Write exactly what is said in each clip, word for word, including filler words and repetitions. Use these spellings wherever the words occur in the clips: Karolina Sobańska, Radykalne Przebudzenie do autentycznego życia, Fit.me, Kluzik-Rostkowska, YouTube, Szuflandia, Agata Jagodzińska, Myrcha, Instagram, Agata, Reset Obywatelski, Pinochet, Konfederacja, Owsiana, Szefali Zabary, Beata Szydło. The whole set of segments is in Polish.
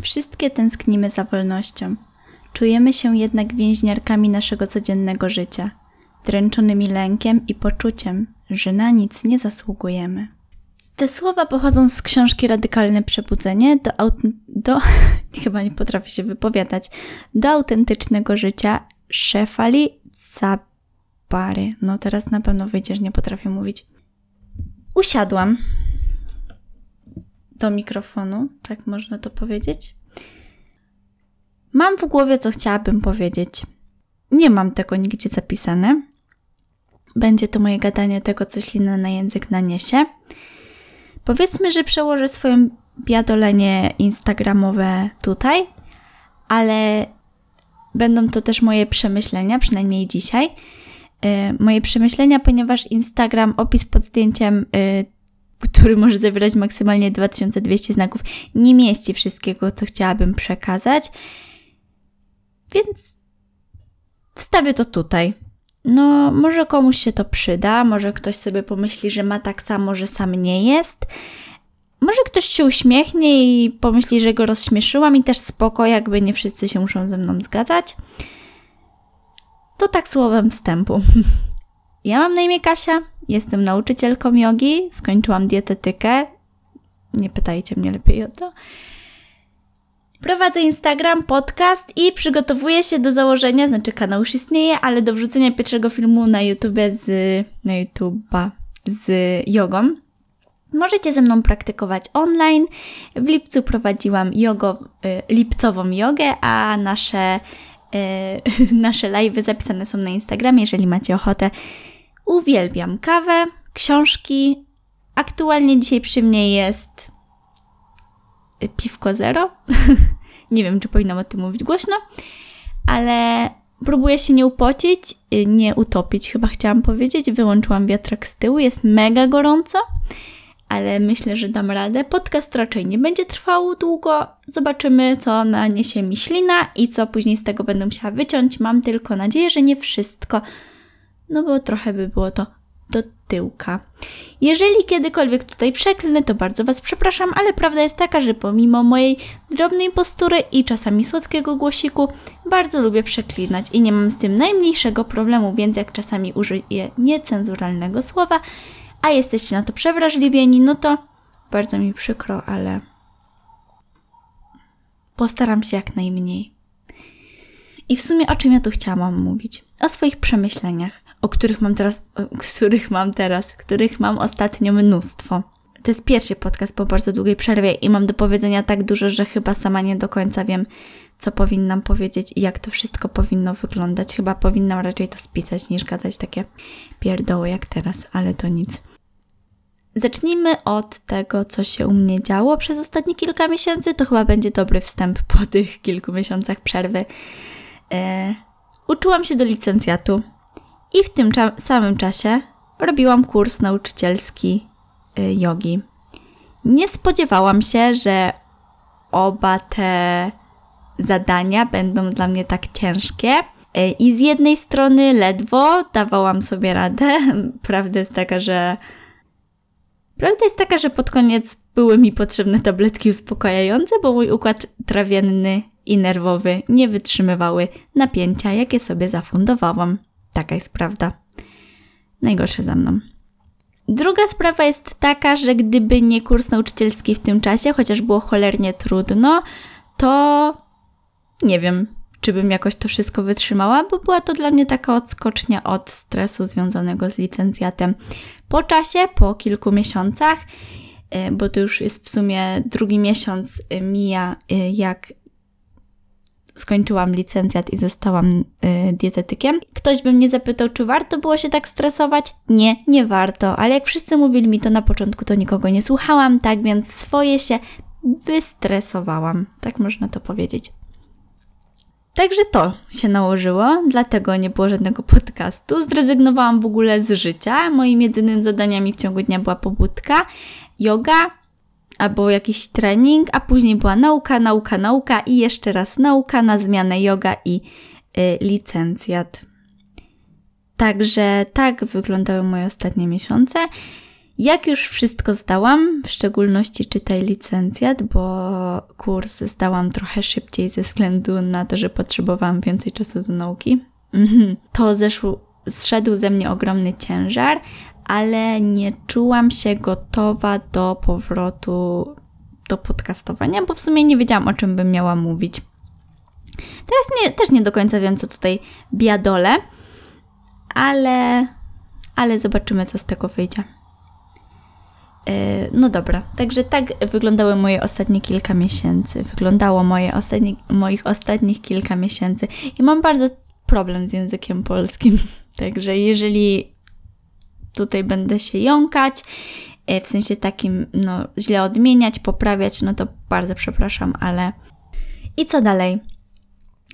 Wszystkie tęsknimy za wolnością. Czujemy się jednak więźniarkami naszego codziennego życia, dręczonymi lękiem i poczuciem, że na nic nie zasługujemy. Te słowa pochodzą z książki Radykalne Przebudzenie do, aut- do chyba nie potrafię się wypowiadać, do autentycznego życia Szefali Zabary. No teraz na pewno wyjdzie, że nie potrafię mówić. Usiadłam do mikrofonu, tak można to powiedzieć. Mam w głowie, co chciałabym powiedzieć. Nie mam tego nigdzie zapisane. Będzie to moje gadanie tego, co ślina na język naniesie. Powiedzmy, że przełożę swoje biadolenie instagramowe tutaj, ale będą to też moje przemyślenia, przynajmniej dzisiaj. Yy, moje przemyślenia, ponieważ Instagram, opis pod zdjęciem, yy, który może zawierać maksymalnie dwa tysiące dwieście znaków, nie mieści wszystkiego, co chciałabym przekazać. Więc wstawię to tutaj. No, może komuś się to przyda, może ktoś sobie pomyśli, że ma tak samo, że sam nie jest. Może ktoś się uśmiechnie i pomyśli, że go rozśmieszyłam i też spoko, jakby nie wszyscy się muszą ze mną zgadzać. To tak słowem wstępu. Ja mam na imię Kasia, jestem nauczycielką jogi, skończyłam dietetykę. Nie pytajcie mnie lepiej o to. Prowadzę Instagram, podcast i przygotowuję się do założenia, znaczy kanał już istnieje, ale do wrzucenia pierwszego filmu na YouTubie z, na YouTube'a z jogą. Możecie ze mną praktykować online. W lipcu prowadziłam jogo, lipcową jogę, a nasze, nasze live'y zapisane są na Instagramie, jeżeli macie ochotę. Uwielbiam kawę, książki. Aktualnie dzisiaj przy mnie jest piwko zero. Nie wiem, czy powinnam o tym mówić głośno, ale próbuję się nie upocić, nie utopić, chyba chciałam powiedzieć. Wyłączyłam wiatrak z tyłu, jest mega gorąco, ale myślę, że dam radę. Podcast raczej nie będzie trwał długo. Zobaczymy, co naniesie mi ślina i co później z tego będę musiała wyciąć. Mam tylko nadzieję, że nie wszystko, no bo trochę by było to do tyłka. Jeżeli kiedykolwiek tutaj przeklnę, to bardzo Was przepraszam, ale prawda jest taka, że pomimo mojej drobnej postury i czasami słodkiego głosiku, bardzo lubię przeklinać i nie mam z tym najmniejszego problemu, więc jak czasami użyję niecenzuralnego słowa, a jesteście na to przewrażliwieni, no to bardzo mi przykro, ale postaram się jak najmniej. I w sumie o czym ja tu chciałam mówić? O swoich przemyśleniach. O których mam teraz, o których mam teraz, których mam ostatnio mnóstwo. To jest pierwszy podcast po bardzo długiej przerwie i mam do powiedzenia tak dużo, że chyba sama nie do końca wiem, co powinnam powiedzieć i jak to wszystko powinno wyglądać. Chyba powinnam raczej to spisać, niż gadać takie pierdoły jak teraz, ale to nic. Zacznijmy od tego, co się u mnie działo przez ostatnie kilka miesięcy. To chyba będzie dobry wstęp po tych kilku miesiącach przerwy. Yy, uczyłam się do licencjatu. I w tym cza- samym czasie robiłam kurs nauczycielski y, jogi. Nie spodziewałam się, że oba te zadania będą dla mnie tak ciężkie. Y, I z jednej strony ledwo dawałam sobie radę. Prawda jest taka, że... Prawda jest taka, że pod koniec były mi potrzebne tabletki uspokajające, bo mój układ trawienny i nerwowy nie wytrzymywały napięcia, jakie sobie zafundowałam. Taka jest prawda. Najgorsze za mną. Druga sprawa jest taka, że gdyby nie kurs nauczycielski w tym czasie, chociaż było cholernie trudno, to nie wiem, czy bym jakoś to wszystko wytrzymała, bo była to dla mnie taka odskocznia od stresu związanego z licencjatem. Po czasie, po kilku miesiącach, bo to już jest w sumie drugi miesiąc mija, jak skończyłam licencjat i zostałam y, dietetykiem. Ktoś by mnie zapytał, czy warto było się tak stresować? Nie, nie warto, ale jak wszyscy mówili mi to na początku, to nikogo nie słuchałam, tak więc swoje się wystresowałam. Tak można to powiedzieć. Także to się nałożyło, dlatego nie było żadnego podcastu. Zrezygnowałam w ogóle z życia. Moim jedynym zadaniami w ciągu dnia była pobudka, joga, albo jakiś trening, a później była nauka, nauka, nauka i jeszcze raz nauka, na zmianę joga i y, licencjat. Także tak wyglądały moje ostatnie miesiące. Jak już wszystko zdałam, w szczególności czytaj licencjat, bo kurs zdałam trochę szybciej ze względu na to, że potrzebowałam więcej czasu do nauki, to zeszł, zszedł ze mnie ogromny ciężar, ale nie czułam się gotowa do powrotu do podcastowania, bo w sumie nie wiedziałam, o czym bym miała mówić. Teraz nie, też nie do końca wiem, co tutaj biadolę, ale, ale zobaczymy, co z tego wyjdzie. No dobra, także tak wyglądały moje ostatnie kilka miesięcy. Wyglądało moje ostatnie, moich ostatnich kilka miesięcy. I mam bardzo problem z językiem polskim. Także jeżeli tutaj będę się jąkać, w sensie takim, no, źle odmieniać, poprawiać, no to bardzo przepraszam, ale... I co dalej?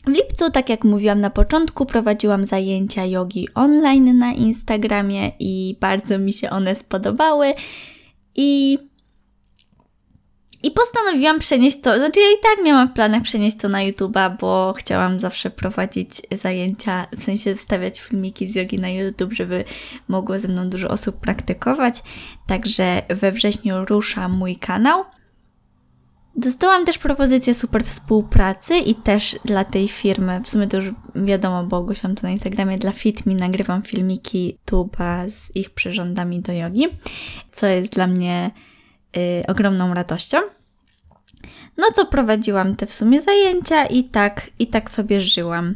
W lipcu, tak jak mówiłam na początku, prowadziłam zajęcia jogi online na Instagramie i bardzo mi się one spodobały. I, I postanowiłam przenieść to, znaczy ja i tak miałam w planach przenieść to na YouTube'a, bo chciałam zawsze prowadzić zajęcia, w sensie wstawiać filmiki z jogi na YouTube, żeby mogło ze mną dużo osób praktykować. Także we wrześniu rusza mój kanał. Dostałam też propozycję super współpracy i też dla tej firmy, w sumie to już wiadomo, bo ogłosiłam to na Instagramie, dla Fit.me nagrywam filmiki tuba z ich przyrządami do jogi, co jest dla mnie y, ogromną radością. No to prowadziłam te w sumie zajęcia i tak, i tak sobie żyłam.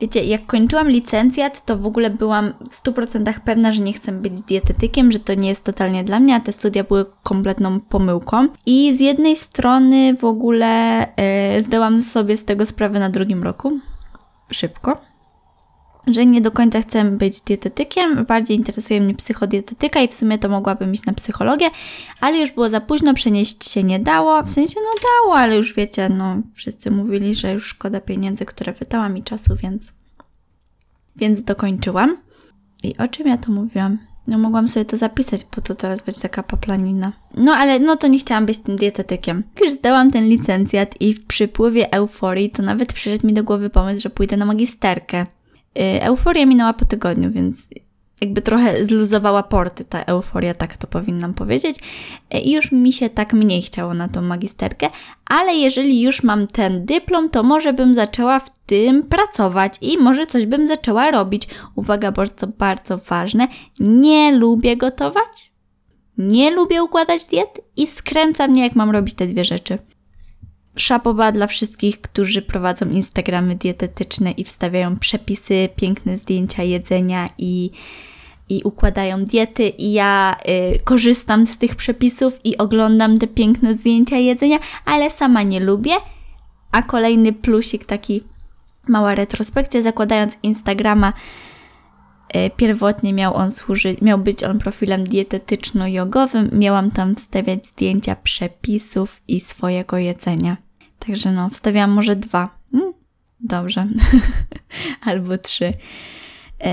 Wiecie, jak kończyłam licencjat, to w ogóle byłam w stu procentach pewna, że nie chcę być dietetykiem, że to nie jest totalnie dla mnie, a te studia były kompletną pomyłką. I z jednej strony w ogóle yy, zdałam sobie z tego sprawę na drugim roku, szybko, że nie do końca chcę być dietetykiem, bardziej interesuje mnie psychodietetyka i w sumie to mogłabym iść na psychologię, ale już było za późno, przenieść się nie dało, w sensie no dało, ale już wiecie, no wszyscy mówili, że już szkoda pieniędzy, które wydałam i czasu, więc więc dokończyłam. I o czym ja to mówiłam? No mogłam sobie to zapisać, bo to teraz będzie taka paplanina. No ale no to nie chciałam być tym dietetykiem. Już zdałam ten licencjat i w przypływie euforii to nawet przyszedł mi do głowy pomysł, że pójdę na magisterkę. Euforia minęła po tygodniu, więc jakby trochę zluzowała porty ta euforia, tak to powinnam powiedzieć. I już mi się tak mniej chciało na tą magisterkę, ale jeżeli już mam ten dyplom, to może bym zaczęła w tym pracować i może coś bym zaczęła robić. Uwaga, bo to bardzo ważne, nie lubię gotować, nie lubię układać diet i skręca mnie, jak mam robić te dwie rzeczy. Szapoba dla wszystkich, którzy prowadzą Instagramy dietetyczne i wstawiają przepisy, piękne zdjęcia jedzenia i, i układają diety. I ja y, korzystam z tych przepisów i oglądam te piękne zdjęcia jedzenia, ale sama nie lubię. A kolejny plusik, taki mała retrospekcja, zakładając Instagrama, y, pierwotnie miał on służyć, miał być on profilem dietetyczno-jogowym. Miałam tam wstawiać zdjęcia przepisów i swojego jedzenia. Także no, wstawiałam może dwa. Hmm, dobrze. Albo trzy. Yy,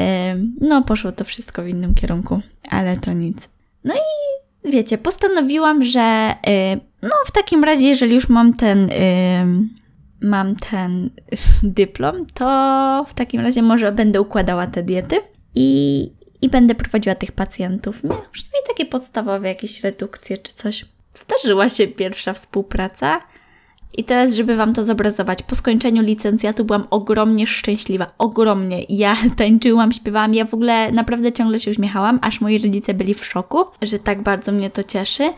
no, poszło to wszystko w innym kierunku, ale to nic. No i wiecie, postanowiłam, że yy, no w takim razie, jeżeli już mam ten... Yy, mam ten dyplom, to w takim razie może będę układała te diety i, i będę prowadziła tych pacjentów. Nie, przynajmniej takie podstawowe jakieś redukcje czy coś. Zdarzyła się pierwsza współpraca. I teraz, żeby Wam to zobrazować, po skończeniu licencjatu byłam ogromnie szczęśliwa, ogromnie. Ja tańczyłam, śpiewałam, ja w ogóle naprawdę ciągle się uśmiechałam, aż moi rodzice byli w szoku, że tak bardzo mnie to cieszy.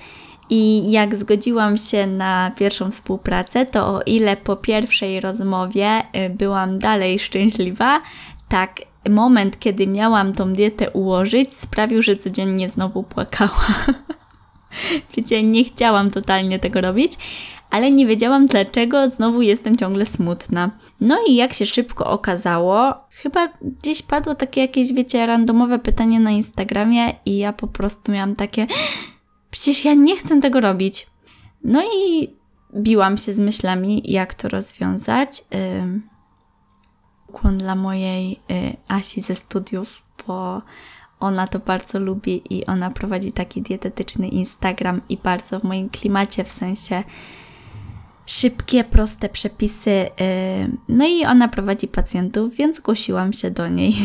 I jak zgodziłam się na pierwszą współpracę, to o ile po pierwszej rozmowie byłam dalej szczęśliwa, tak moment, kiedy miałam tą dietę ułożyć, sprawił, że codziennie znowu płakała. Wiecie, nie chciałam totalnie tego robić, ale nie wiedziałam dlaczego, znowu jestem ciągle smutna. No i jak się szybko okazało, chyba gdzieś padło takie jakieś, wiecie, randomowe pytanie na Instagramie i ja po prostu miałam takie... Przecież ja nie chcę tego robić. No i biłam się z myślami, jak to rozwiązać. Yy, ukłon dla mojej yy, Asi ze studiów, bo ona to bardzo lubi i ona prowadzi taki dietetyczny Instagram i bardzo w moim klimacie, w sensie szybkie, proste przepisy. Yy, no i ona prowadzi pacjentów, więc zgłosiłam się do niej.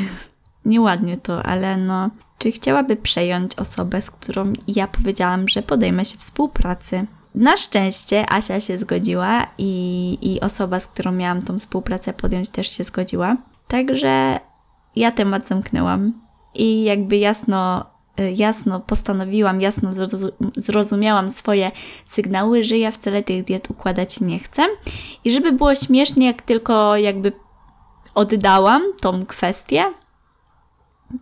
Nieładnie to, ale no... Czy chciałaby przejąć osobę, z którą ja powiedziałam, że podejmę się współpracy? Na szczęście Asia się zgodziła i, i osoba, z którą miałam tą współpracę podjąć, też się zgodziła. Także ja temat zamknęłam i jakby jasno, jasno postanowiłam, jasno zrozumiałam swoje sygnały, że ja wcale tych diet układać nie chcę. I żeby było śmiesznie, jak tylko jakby oddałam tą kwestię,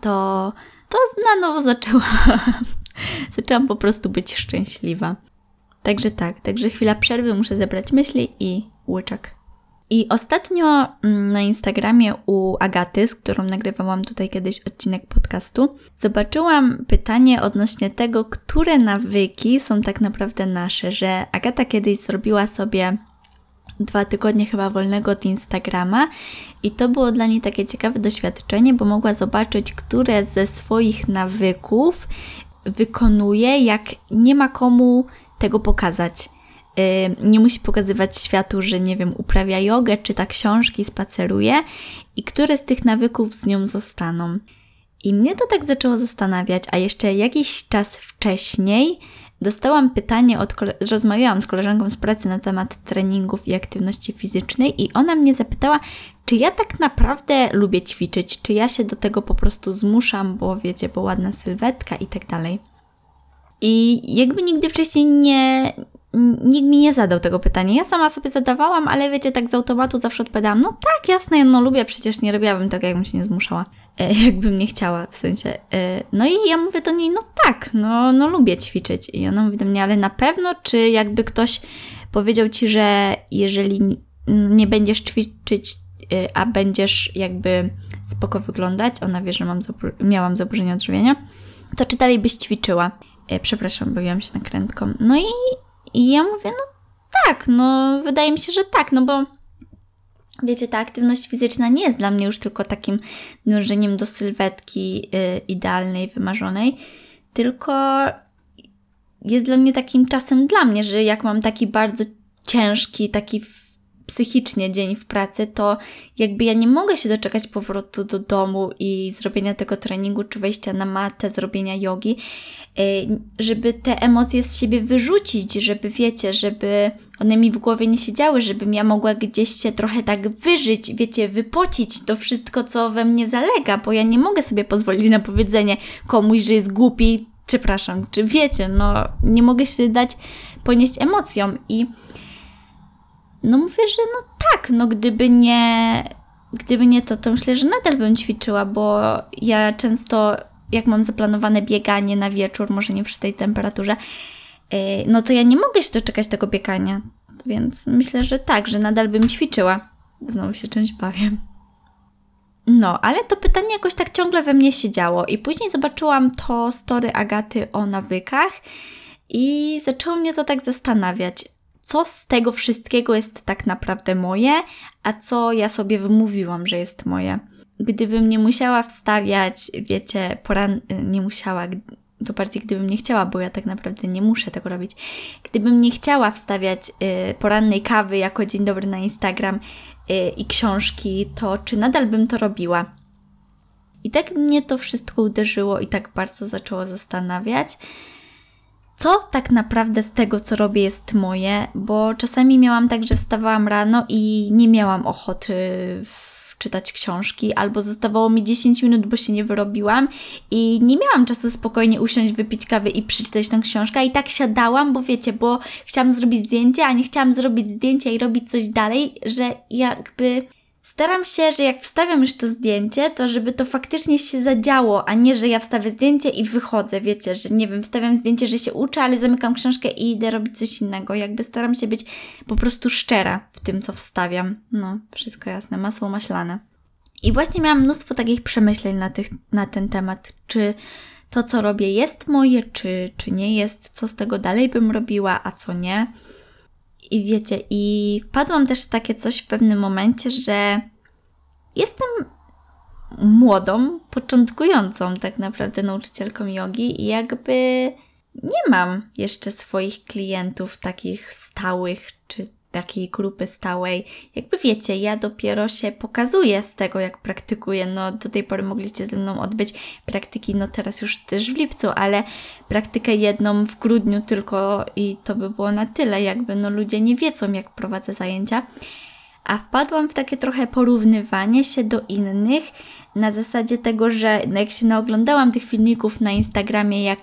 to... to na nowo zaczęłam. zaczęłam po prostu być szczęśliwa. Także tak, także chwila przerwy, muszę zebrać myśli i łyczek. I ostatnio na Instagramie u Agaty, z którą nagrywałam tutaj kiedyś odcinek podcastu, zobaczyłam pytanie odnośnie tego, które nawyki są tak naprawdę nasze, że Agata kiedyś zrobiła sobie dwa tygodnie chyba wolnego od Instagrama i to było dla niej takie ciekawe doświadczenie, bo mogła zobaczyć, które ze swoich nawyków wykonuje, jak nie ma komu tego pokazać. Yy, nie musi pokazywać światu, że nie wiem, uprawia jogę, czyta książki, spaceruje i które z tych nawyków z nią zostaną. I mnie to tak zaczęło zastanawiać, a jeszcze jakiś czas wcześniej dostałam pytanie, od kole- rozmawiałam z koleżanką z pracy na temat treningów i aktywności fizycznej i ona mnie zapytała, czy ja tak naprawdę lubię ćwiczyć, czy ja się do tego po prostu zmuszam, bo wiecie, bo ładna sylwetka i tak dalej. I jakby nigdy wcześniej nie, nikt mi nie zadał tego pytania. Ja sama sobie zadawałam, ale wiecie, tak z automatu zawsze odpowiadałam, no tak, jasne, no lubię, przecież nie robiłabym tego, jakbym się nie zmuszała. Jakbym nie chciała, w sensie. No i ja mówię do niej, no tak, no, no lubię ćwiczyć. I ona mówi do mnie, ale na pewno, czy jakby ktoś powiedział Ci, że jeżeli nie będziesz ćwiczyć, a będziesz jakby spoko wyglądać, ona wie, że mam zabru- miałam zaburzenie odżywienia, to czy dalej byś ćwiczyła? Przepraszam, bawiłam się nakrętką. No i, i ja mówię, no tak, no wydaje mi się, że tak, no bo wiecie, ta aktywność fizyczna nie jest dla mnie już tylko takim dążeniem do sylwetki y, idealnej, wymarzonej, tylko jest dla mnie takim czasem dla mnie, że jak mam taki bardzo ciężki, taki psychicznie dzień w pracy, to jakby ja nie mogę się doczekać powrotu do domu i zrobienia tego treningu, czy wejścia na matę, zrobienia jogi, żeby te emocje z siebie wyrzucić, żeby wiecie, żeby one mi w głowie nie siedziały, żebym ja mogła gdzieś się trochę tak wyżyć, wiecie, wypocić to wszystko, co we mnie zalega, bo ja nie mogę sobie pozwolić na powiedzenie komuś, że jest głupi, przepraszam, czy wiecie, no nie mogę się dać ponieść emocjom i no mówię, że no tak, no gdyby nie, gdyby nie to, to myślę, że nadal bym ćwiczyła, bo ja często, jak mam zaplanowane bieganie na wieczór, może nie przy tej temperaturze, yy, no to ja nie mogę się doczekać tego biegania, więc myślę, że tak, że nadal bym ćwiczyła. Znowu się czymś bawię. No, ale to pytanie jakoś tak ciągle we mnie siedziało i później zobaczyłam to story Agaty o nawykach i zaczęło mnie to tak zastanawiać. Co z tego wszystkiego jest tak naprawdę moje, a co ja sobie wymówiłam, że jest moje. Gdybym nie musiała wstawiać, wiecie, poran... nie musiała, to bardziej gdybym nie chciała, bo ja tak naprawdę nie muszę tego robić. Gdybym nie chciała wstawiać y, porannej kawy jako dzień dobry na Instagram y, i książki, to czy nadal bym to robiła? I tak mnie to wszystko uderzyło i tak bardzo zaczęło zastanawiać. Co tak naprawdę z tego, co robię, jest moje, bo czasami miałam tak, że wstawałam rano i nie miałam ochoty czytać książki, albo zostawało mi dziesięć minut, bo się nie wyrobiłam i nie miałam czasu spokojnie usiąść, wypić kawy i przeczytać tą książkę i tak siadałam, bo wiecie, bo chciałam zrobić zdjęcie, a nie chciałam zrobić zdjęcia i robić coś dalej, że jakby... Staram się, że jak wstawiam już to zdjęcie, to żeby to faktycznie się zadziało, a nie, że ja wstawię zdjęcie i wychodzę, wiecie, że nie wiem, wstawiam zdjęcie, że się uczę, ale zamykam książkę i idę robić coś innego. Jakby staram się być po prostu szczera w tym, co wstawiam. No, wszystko jasne, masło maślane. I właśnie miałam mnóstwo takich przemyśleń na, tych, na ten temat, czy to, co robię, jest moje, czy, czy nie jest, co z tego dalej bym robiła, a co nie. I wiecie, i wpadłam też w takie coś w pewnym momencie, że jestem młodą, początkującą tak naprawdę nauczycielką jogi i jakby nie mam jeszcze swoich klientów takich stałych, czy takiej grupy stałej. Jakby wiecie, ja dopiero się pokazuję z tego, jak praktykuję. No do tej pory mogliście ze mną odbyć praktyki, no teraz już też w lipcu, ale praktykę jedną w grudniu tylko i to by było na tyle. Jakby no ludzie nie wiedzą, jak prowadzę zajęcia. A wpadłam w takie trochę porównywanie się do innych na zasadzie tego, że no jak się naoglądałam tych filmików na Instagramie, jak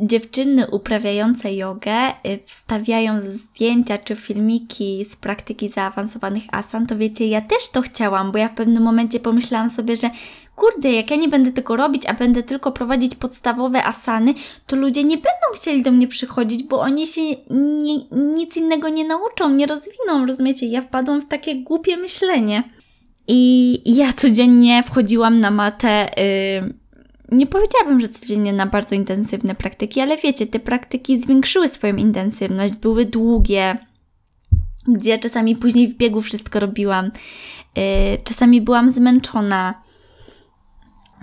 dziewczyny uprawiające jogę wstawiają zdjęcia czy filmiki z praktyki zaawansowanych asan, to wiecie, ja też to chciałam, bo ja w pewnym momencie pomyślałam sobie, że kurde, jak ja nie będę tego robić, a będę tylko prowadzić podstawowe asany, to ludzie nie będą chcieli do mnie przychodzić, bo oni się nie, nic innego nie nauczą, nie rozwiną, rozumiecie? Ja wpadłam w takie głupie myślenie. I ja codziennie wchodziłam na matę... Yy, Nie powiedziałabym, że codziennie na bardzo intensywne praktyki, ale wiecie, te praktyki zwiększyły swoją intensywność, były długie, gdzie ja czasami później w biegu wszystko robiłam, yy, czasami byłam zmęczona.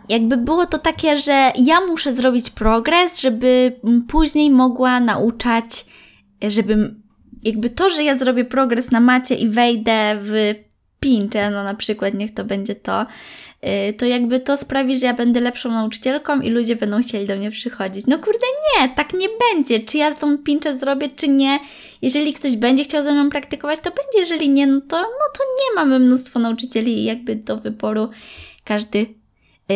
Jakby było to takie, że ja muszę zrobić progres, żeby później mogła nauczać, żeby jakby to, że ja zrobię progres na macie i wejdę w pincze, no na przykład, niech to będzie to, to jakby to sprawi, że ja będę lepszą nauczycielką i ludzie będą chcieli do mnie przychodzić. No kurde nie, tak nie będzie. Czy ja tą pinczę zrobię, czy nie. Jeżeli ktoś będzie chciał ze mną praktykować, to będzie. Jeżeli nie, no to, no to nie. Mamy mnóstwo nauczycieli i jakby do wyboru każdy,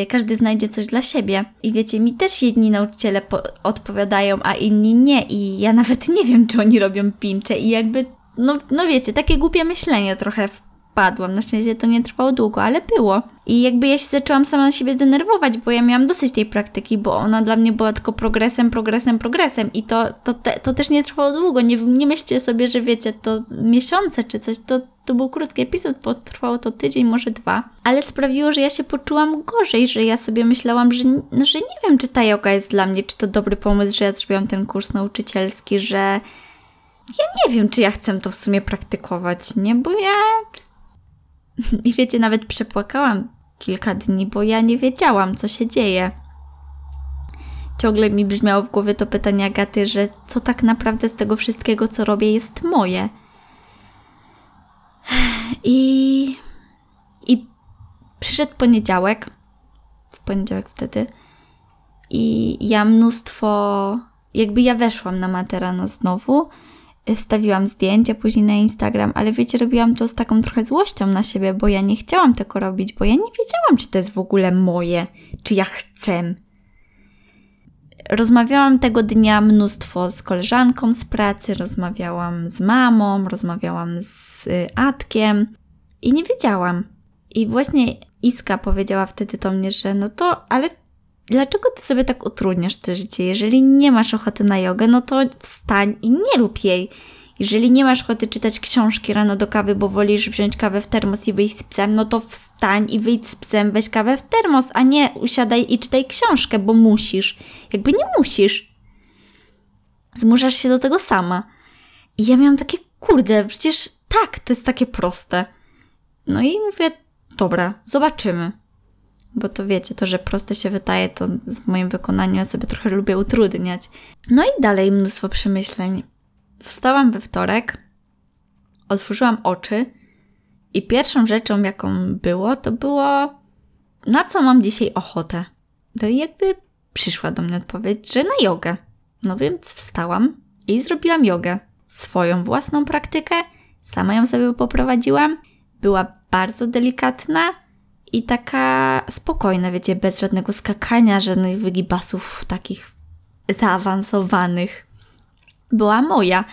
każdy znajdzie coś dla siebie. I wiecie, mi też jedni nauczyciele po- odpowiadają, a inni nie. I ja nawet nie wiem, czy oni robią pincze. I jakby, no, no wiecie, takie głupie myślenie trochę w padłam. Na szczęście to nie trwało długo, ale było. I jakby ja się zaczęłam sama na siebie denerwować, bo ja miałam dosyć tej praktyki, bo ona dla mnie była tylko progresem, progresem, progresem. I to, to, te, to też nie trwało długo. Nie, nie myślcie sobie, że wiecie, to miesiące czy coś. To, to był krótki epizod, bo trwało to tydzień, może dwa. Ale sprawiło, że ja się poczułam gorzej, że ja sobie myślałam, że, że nie wiem, czy ta joga jest dla mnie, czy to dobry pomysł, że ja zrobiłam ten kurs nauczycielski, że ja nie wiem, czy ja chcę to w sumie praktykować, nie? Bo ja... I wiecie, nawet przepłakałam kilka dni, bo ja nie wiedziałam, co się dzieje. Ciągle mi brzmiało w głowie to pytanie Agaty, że co tak naprawdę z tego wszystkiego, co robię, jest moje. I, i przyszedł poniedziałek, w poniedziałek wtedy, i ja mnóstwo, jakby ja weszłam na matę rano znowu, wstawiłam zdjęcia później na Instagram, ale wiecie, robiłam to z taką trochę złością na siebie, bo ja nie chciałam tego robić, bo ja nie wiedziałam, czy to jest w ogóle moje, czy ja chcę. Rozmawiałam tego dnia mnóstwo z koleżanką z pracy, rozmawiałam z mamą, rozmawiałam z Atkiem i nie wiedziałam. I właśnie Iska powiedziała wtedy do mnie, że no to, ale dlaczego ty sobie tak utrudniasz to życie? Jeżeli nie masz ochoty na jogę, no to wstań i nie rób jej. Jeżeli nie masz ochoty czytać książki rano do kawy, bo wolisz wziąć kawę w termos i wyjść z psem, no to wstań i wyjdź z psem, weź kawę w termos, a nie usiadaj i czytaj książkę, bo musisz. Jakby nie musisz. Zmuszasz się do tego sama. I ja miałam takie, kurde, przecież tak, to jest takie proste. No i mówię, dobra, zobaczymy. Bo to wiecie, to, że proste się wydaje, to w moim wykonaniu ja sobie trochę lubię utrudniać. No i dalej mnóstwo przemyśleń. Wstałam we wtorek, otworzyłam oczy i pierwszą rzeczą, jaką było, to było na co mam dzisiaj ochotę. No i jakby przyszła do mnie odpowiedź, że na jogę. No więc wstałam i zrobiłam jogę. Swoją własną praktykę, sama ją sobie poprowadziłam. Była bardzo delikatna, i taka spokojna, wiecie, bez żadnego skakania, żadnych wygibasów takich zaawansowanych. Była moja.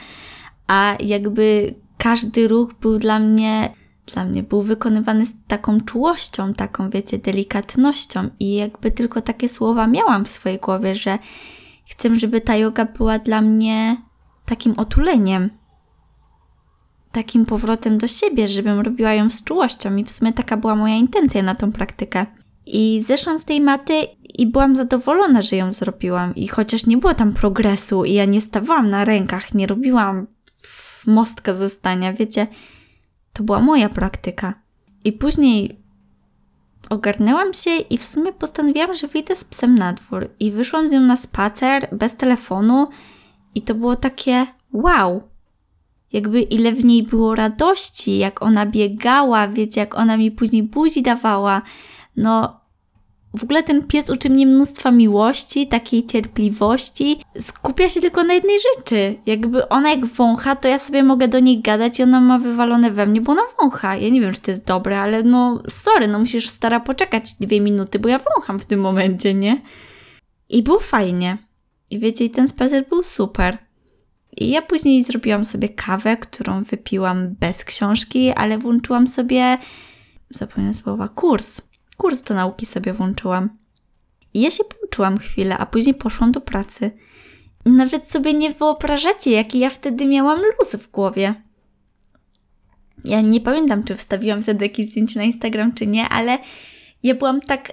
A jakby każdy ruch był dla mnie, dla mnie był wykonywany z taką czułością, taką, wiecie, delikatnością. I jakby tylko takie słowa miałam w swojej głowie, że chcę, żeby ta joga była dla mnie takim otuleniem. Takim powrotem do siebie, żebym robiła ją z czułością i w sumie taka była moja intencja na tą praktykę. I zeszłam z tej maty i byłam zadowolona, że ją zrobiłam i chociaż nie było tam progresu i ja nie stawałam na rękach, nie robiłam mostka ze stania, wiecie, to była moja praktyka. I później ogarnęłam się i w sumie postanowiłam, że wyjdę z psem na dwór i wyszłam z nią na spacer bez telefonu i to było takie wow! jakby ile w niej było radości, jak ona biegała, wiecie, jak ona mi później buzi dawała. No, w ogóle ten pies uczy mnie mnóstwa miłości, takiej cierpliwości. Skupia się tylko na jednej rzeczy. Jakby ona jak wącha, to ja sobie mogę do niej gadać i ona ma wywalone we mnie, bo ona wącha. Ja nie wiem, czy to jest dobre, ale no sorry, no musisz stara poczekać dwie minuty, bo ja wącham w tym momencie, nie? I było fajnie. I wiecie, i ten spacer był super. I ja później zrobiłam sobie kawę, którą wypiłam bez książki, ale włączyłam sobie, zapomniałam słowa, kurs. Kurs do nauki sobie włączyłam. I ja się pouczyłam chwilę, a później poszłam do pracy. I nawet sobie nie wyobrażacie, jaki ja wtedy miałam luz w głowie. Ja nie pamiętam, czy wstawiłam wtedy jakieś zdjęcie na Instagram, czy nie, ale ja byłam tak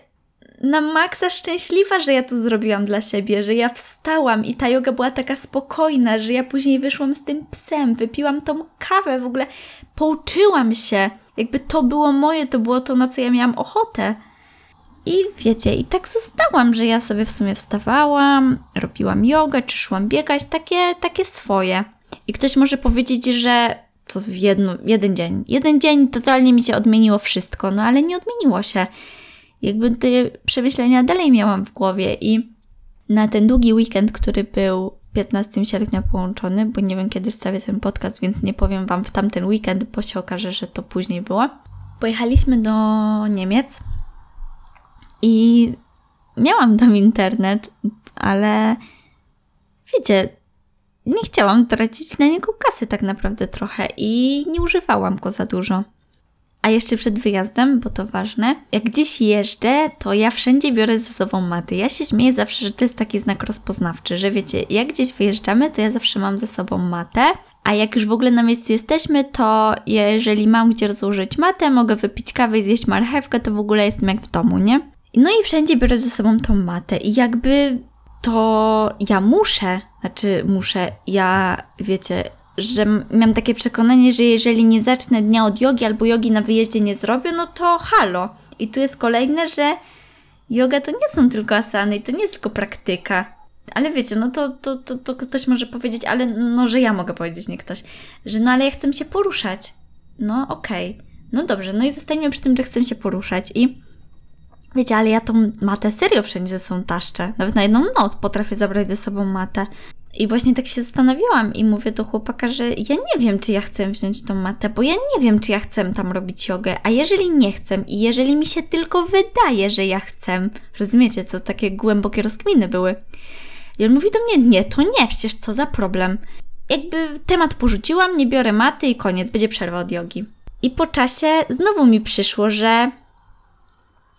na maksa szczęśliwa, że ja to zrobiłam dla siebie, że ja wstałam i ta joga była taka spokojna, że ja później wyszłam z tym psem, wypiłam tą kawę, w ogóle pouczyłam się. Jakby to było moje, to było to, na co ja miałam ochotę. I wiecie, i tak zostałam, że ja sobie w sumie wstawałam, robiłam jogę, czy szłam biegać, takie, takie swoje. I ktoś może powiedzieć, że to w jedno, jeden dzień. Jeden dzień totalnie mi się odmieniło wszystko, no ale nie odmieniło się. Jakby te przemyślenia dalej miałam w głowie i na ten długi weekend, który był piętnastego sierpnia połączony, bo nie wiem, kiedy stawię ten podcast, więc nie powiem Wam w tamten weekend, bo się okaże, że to później było. Pojechaliśmy do Niemiec i miałam tam internet, ale wiecie, nie chciałam tracić na niego kasy tak naprawdę trochę i nie używałam go za dużo. A jeszcze przed wyjazdem, bo to ważne, jak gdzieś jeżdżę, to ja wszędzie biorę ze sobą maty. Ja się śmieję zawsze, że to jest taki znak rozpoznawczy, że wiecie, jak gdzieś wyjeżdżamy, to ja zawsze mam ze sobą matę, a jak już w ogóle na miejscu jesteśmy, to jeżeli mam gdzie rozłożyć matę, mogę wypić kawę i zjeść marchewkę, to w ogóle jestem jak w domu, nie? No i wszędzie biorę ze sobą tą matę i jakby to ja muszę, znaczy muszę, ja wiecie... że miałam takie przekonanie, że jeżeli nie zacznę dnia od jogi albo jogi na wyjeździe nie zrobię, no to halo. I tu jest kolejne, że joga to nie są tylko asany i to nie jest tylko praktyka. Ale wiecie, no to, to, to, to ktoś może powiedzieć, ale no, że ja mogę powiedzieć, nie ktoś, że no ale ja chcę się poruszać. No okej, okay. No dobrze, no i zostańmy przy tym, że chcę się poruszać i wiecie, ale ja tą matę serio wszędzie ze sobą taszczę. Nawet na jedną noc potrafię zabrać ze sobą matę. I właśnie tak się zastanawiałam i mówię do chłopaka, że ja nie wiem, czy ja chcę wziąć tą matę, bo ja nie wiem, czy ja chcę tam robić jogę, a jeżeli nie chcę i jeżeli mi się tylko wydaje, że ja chcę, rozumiecie, co takie głębokie rozkminy były. I on mówi do mnie, nie, to nie, przecież co za problem. Jakby temat porzuciłam, nie biorę maty i koniec, będzie przerwa od jogi. I po czasie znowu mi przyszło, że...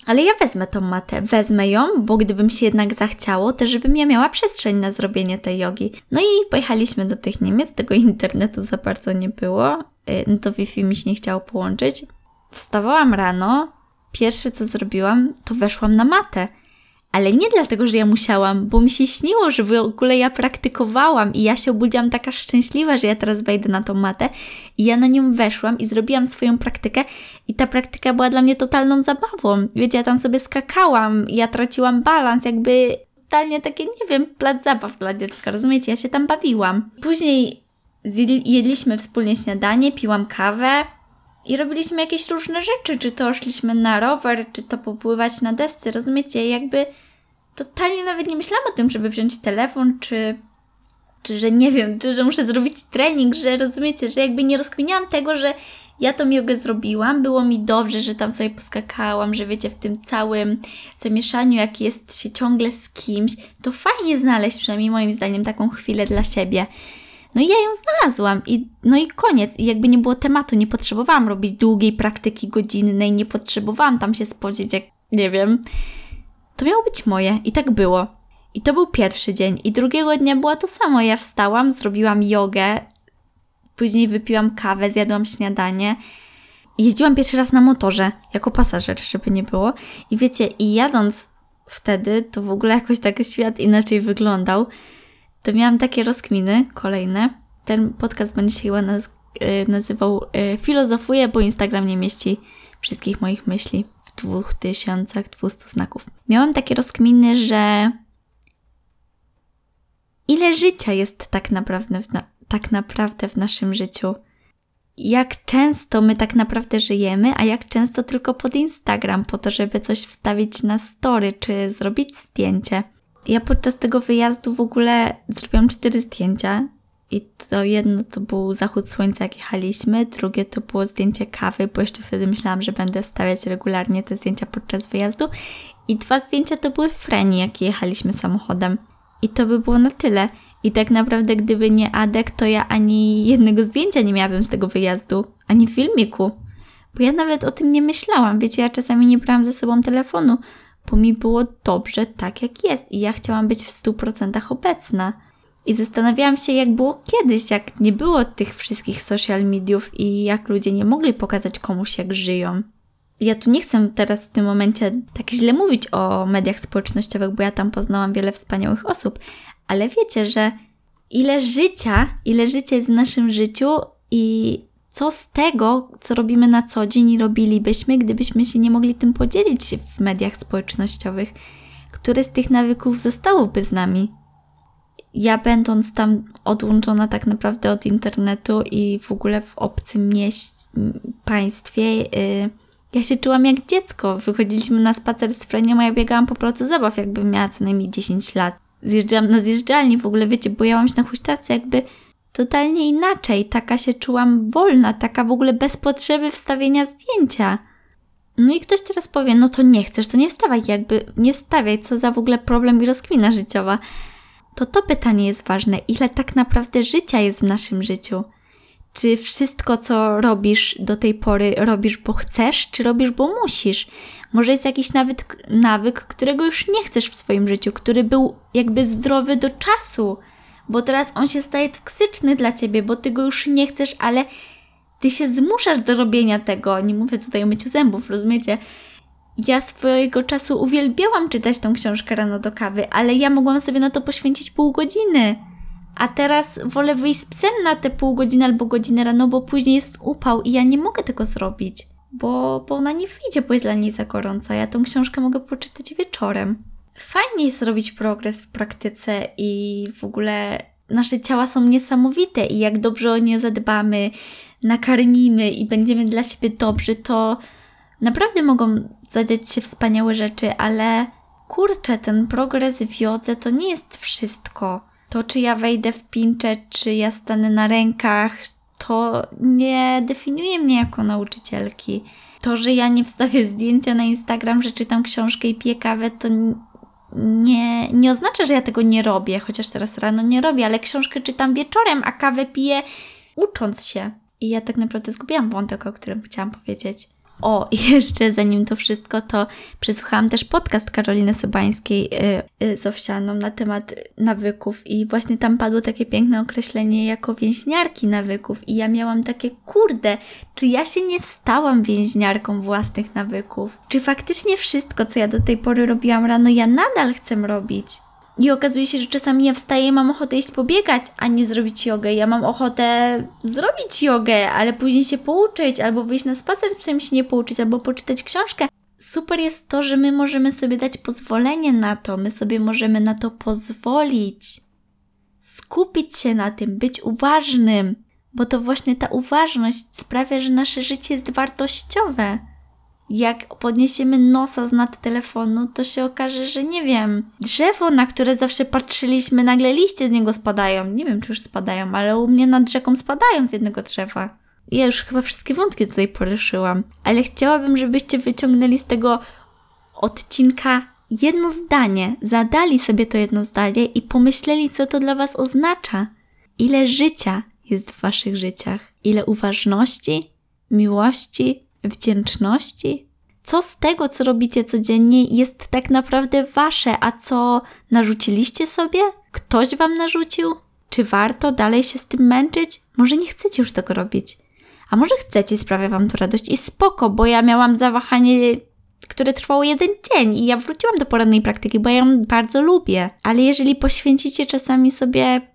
Ale ja wezmę tą matę, wezmę ją, bo gdybym się jednak zachciało, to żebym ja miała przestrzeń na zrobienie tej jogi. No i pojechaliśmy do tych Niemiec, tego internetu za bardzo nie było, no to Wi-Fi mi się nie chciało połączyć. Wstawałam rano, pierwsze co zrobiłam, to weszłam na matę. Ale nie dlatego, że ja musiałam, bo mi się śniło, że w ogóle ja praktykowałam i ja się obudziłam taka szczęśliwa, że ja teraz wejdę na tą matę i ja na nią weszłam i zrobiłam swoją praktykę i ta praktyka była dla mnie totalną zabawą. Wiecie, ja tam sobie skakałam, ja traciłam balans, jakby totalnie takie, nie wiem, plac zabaw dla dziecka, rozumiecie? Ja się tam bawiłam. Później jedliśmy wspólnie śniadanie, piłam kawę. I robiliśmy jakieś różne rzeczy, czy to szliśmy na rower, czy to popływać na desce, rozumiecie? Jakby totalnie nawet nie myślałam o tym, żeby wziąć telefon, czy, czy że nie wiem, czy że muszę zrobić trening, że rozumiecie, że jakby nie rozkminiałam tego, że ja tą jogę zrobiłam, było mi dobrze, że tam sobie poskakałam, że wiecie, w tym całym zamieszaniu, jak jest się ciągle z kimś, to fajnie znaleźć przynajmniej moim zdaniem taką chwilę dla siebie. No i ja ją znalazłam i no i koniec. I jakby nie było tematu, nie potrzebowałam robić długiej praktyki godzinnej, nie potrzebowałam tam się spodziewać, jak nie wiem. To miało być moje i tak było. I to był pierwszy dzień i drugiego dnia było to samo. Ja wstałam, zrobiłam jogę, później wypiłam kawę, zjadłam śniadanie. Jeździłam pierwszy raz na motorze, jako pasażer, żeby nie było. I wiecie, i jadąc wtedy, to w ogóle jakoś tak świat inaczej wyglądał. To miałam takie rozkminy kolejne. Ten podcast będzie się chyba naz- nazywał Filozofuję, bo Instagram nie mieści wszystkich moich myśli w dwóch tysiącach dwustu znaków. Miałam takie rozkminy, że ile życia jest tak naprawdę w, na- tak naprawdę w naszym życiu. Jak często my tak naprawdę żyjemy, a jak często tylko pod Instagram, po to, żeby coś wstawić na story, czy zrobić zdjęcie. Ja podczas tego wyjazdu w ogóle zrobiłam cztery zdjęcia. I to jedno to był zachód słońca, jak jechaliśmy, drugie to było zdjęcie kawy, bo jeszcze wtedy myślałam, że będę wstawiać regularnie te zdjęcia podczas wyjazdu. I dwa zdjęcia to były freni, jakie jechaliśmy samochodem. I to by było na tyle. I tak naprawdę, gdyby nie Adek, to ja ani jednego zdjęcia nie miałabym z tego wyjazdu, ani filmiku. Bo ja nawet o tym nie myślałam. Wiecie, ja czasami nie brałam ze sobą telefonu, bo mi było dobrze tak, jak jest. I ja chciałam być w stu procentach obecna. I zastanawiałam się, jak było kiedyś, jak nie było tych wszystkich social mediów i jak ludzie nie mogli pokazać komuś, jak żyją. Ja tu nie chcę teraz w tym momencie tak źle mówić o mediach społecznościowych, bo ja tam poznałam wiele wspaniałych osób, ale wiecie, że ile życia, ile życia jest w naszym życiu i co z tego, co robimy na co dzień, robilibyśmy, gdybyśmy się nie mogli tym podzielić w mediach społecznościowych, które z tych nawyków zostałoby z nami. Ja będąc tam odłączona tak naprawdę od internetu i w ogóle w obcym mieście, państwie, yy, ja się czułam jak dziecko. Wychodziliśmy na spacer z Frenią, a ja biegałam po placu zabaw, jakbym miała co najmniej dziesięć lat. Zjeżdżałam na zjeżdżalni, w ogóle wiecie, bojałam się na huśtawce, jakby totalnie inaczej. Taka się czułam wolna, taka w ogóle bez potrzeby wstawienia zdjęcia. No i ktoś teraz powie, no to nie chcesz, to nie wstawaj, jakby nie wstawiaj, co za w ogóle problem i rozkmina życiowa. To to pytanie jest ważne. Ile tak naprawdę życia jest w naszym życiu? Czy wszystko, co robisz do tej pory, robisz, bo chcesz, czy robisz, bo musisz? Może jest jakiś nawet nawyk, którego już nie chcesz w swoim życiu, który był jakby zdrowy do czasu, bo teraz on się staje toksyczny dla ciebie, bo ty go już nie chcesz, ale ty się zmuszasz do robienia tego. Nie mówię tutaj o myciu zębów, rozumiecie? Ja swojego czasu uwielbiałam czytać tą książkę rano do kawy, ale ja mogłam sobie na to poświęcić pół godziny. A teraz wolę wyjść z psem na te pół godziny albo godzinę rano, bo później jest upał i ja nie mogę tego zrobić, bo, bo ona nie wyjdzie, bo jest dla niej za gorąco. Ja tą książkę mogę poczytać wieczorem. Fajnie jest robić progres w praktyce i w ogóle nasze ciała są niesamowite i jak dobrze o nie zadbamy, nakarmimy i będziemy dla siebie dobrzy, to naprawdę mogą zadziać się wspaniałe rzeczy, ale kurczę, ten progres w jodze to nie jest wszystko. To, czy ja wejdę w pincze, czy ja stanę na rękach, to nie definiuje mnie jako nauczycielki. To, że ja nie wstawię zdjęcia na Instagram, że czytam książkę i piję kawę, to nie, nie oznacza, że ja tego nie robię, chociaż teraz rano nie robię, ale książkę czytam wieczorem, a kawę piję ucząc się. I ja tak naprawdę zgubiłam wątek, o którym chciałam powiedzieć. O, jeszcze zanim to wszystko, to przesłuchałam też podcast Karoliny Sobańskiej yy, yy, z Owsianą na temat nawyków i właśnie tam padło takie piękne określenie jako więźniarki nawyków i ja miałam takie, kurde, czy ja się nie stałam więźniarką własnych nawyków? Czy faktycznie wszystko, co ja do tej pory robiłam rano, ja nadal chcę robić? I okazuje się, że czasami ja wstaję i mam ochotę iść pobiegać, a nie zrobić jogę. Ja mam ochotę zrobić jogę, ale później się pouczyć, albo wyjść na spacer z psem się nie pouczyć, albo poczytać książkę. Super jest to, że my możemy sobie dać pozwolenie na to, my sobie możemy na to pozwolić. Skupić się na tym, być uważnym, bo to właśnie ta uważność sprawia, że nasze życie jest wartościowe. Jak podniesiemy nosa z nad telefonu, to się okaże, że nie wiem, drzewo, na które zawsze patrzyliśmy, nagle liście z niego spadają. Nie wiem, czy już spadają, ale u mnie nad rzeką spadają z jednego drzewa. Ja już chyba wszystkie wątki tutaj poruszyłam, ale chciałabym, żebyście wyciągnęli z tego odcinka jedno zdanie, zadali sobie to jedno zdanie i pomyśleli, co to dla was oznacza. Ile życia jest w waszych życiach? Ile uważności, miłości, wdzięczności? Co z tego, co robicie codziennie, jest tak naprawdę wasze, a co narzuciliście sobie? Ktoś wam narzucił? Czy warto dalej się z tym męczyć? Może nie chcecie już tego robić. A może chcecie, sprawia wam to radość i spoko, bo ja miałam zawahanie, które trwało jeden dzień i ja wróciłam do porannej praktyki, bo ja ją bardzo lubię. Ale jeżeli poświęcicie czasami sobie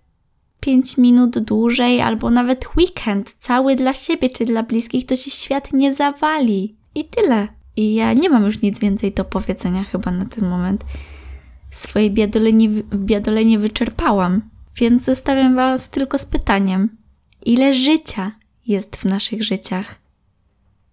pięć minut dłużej, albo nawet weekend, cały dla siebie czy dla bliskich, to się świat nie zawali. I tyle. I ja nie mam już nic więcej do powiedzenia chyba na ten moment. Swoje biadolenie, biadolenie wyczerpałam. Więc zostawiam Was tylko z pytaniem, ile życia jest w naszych życiach?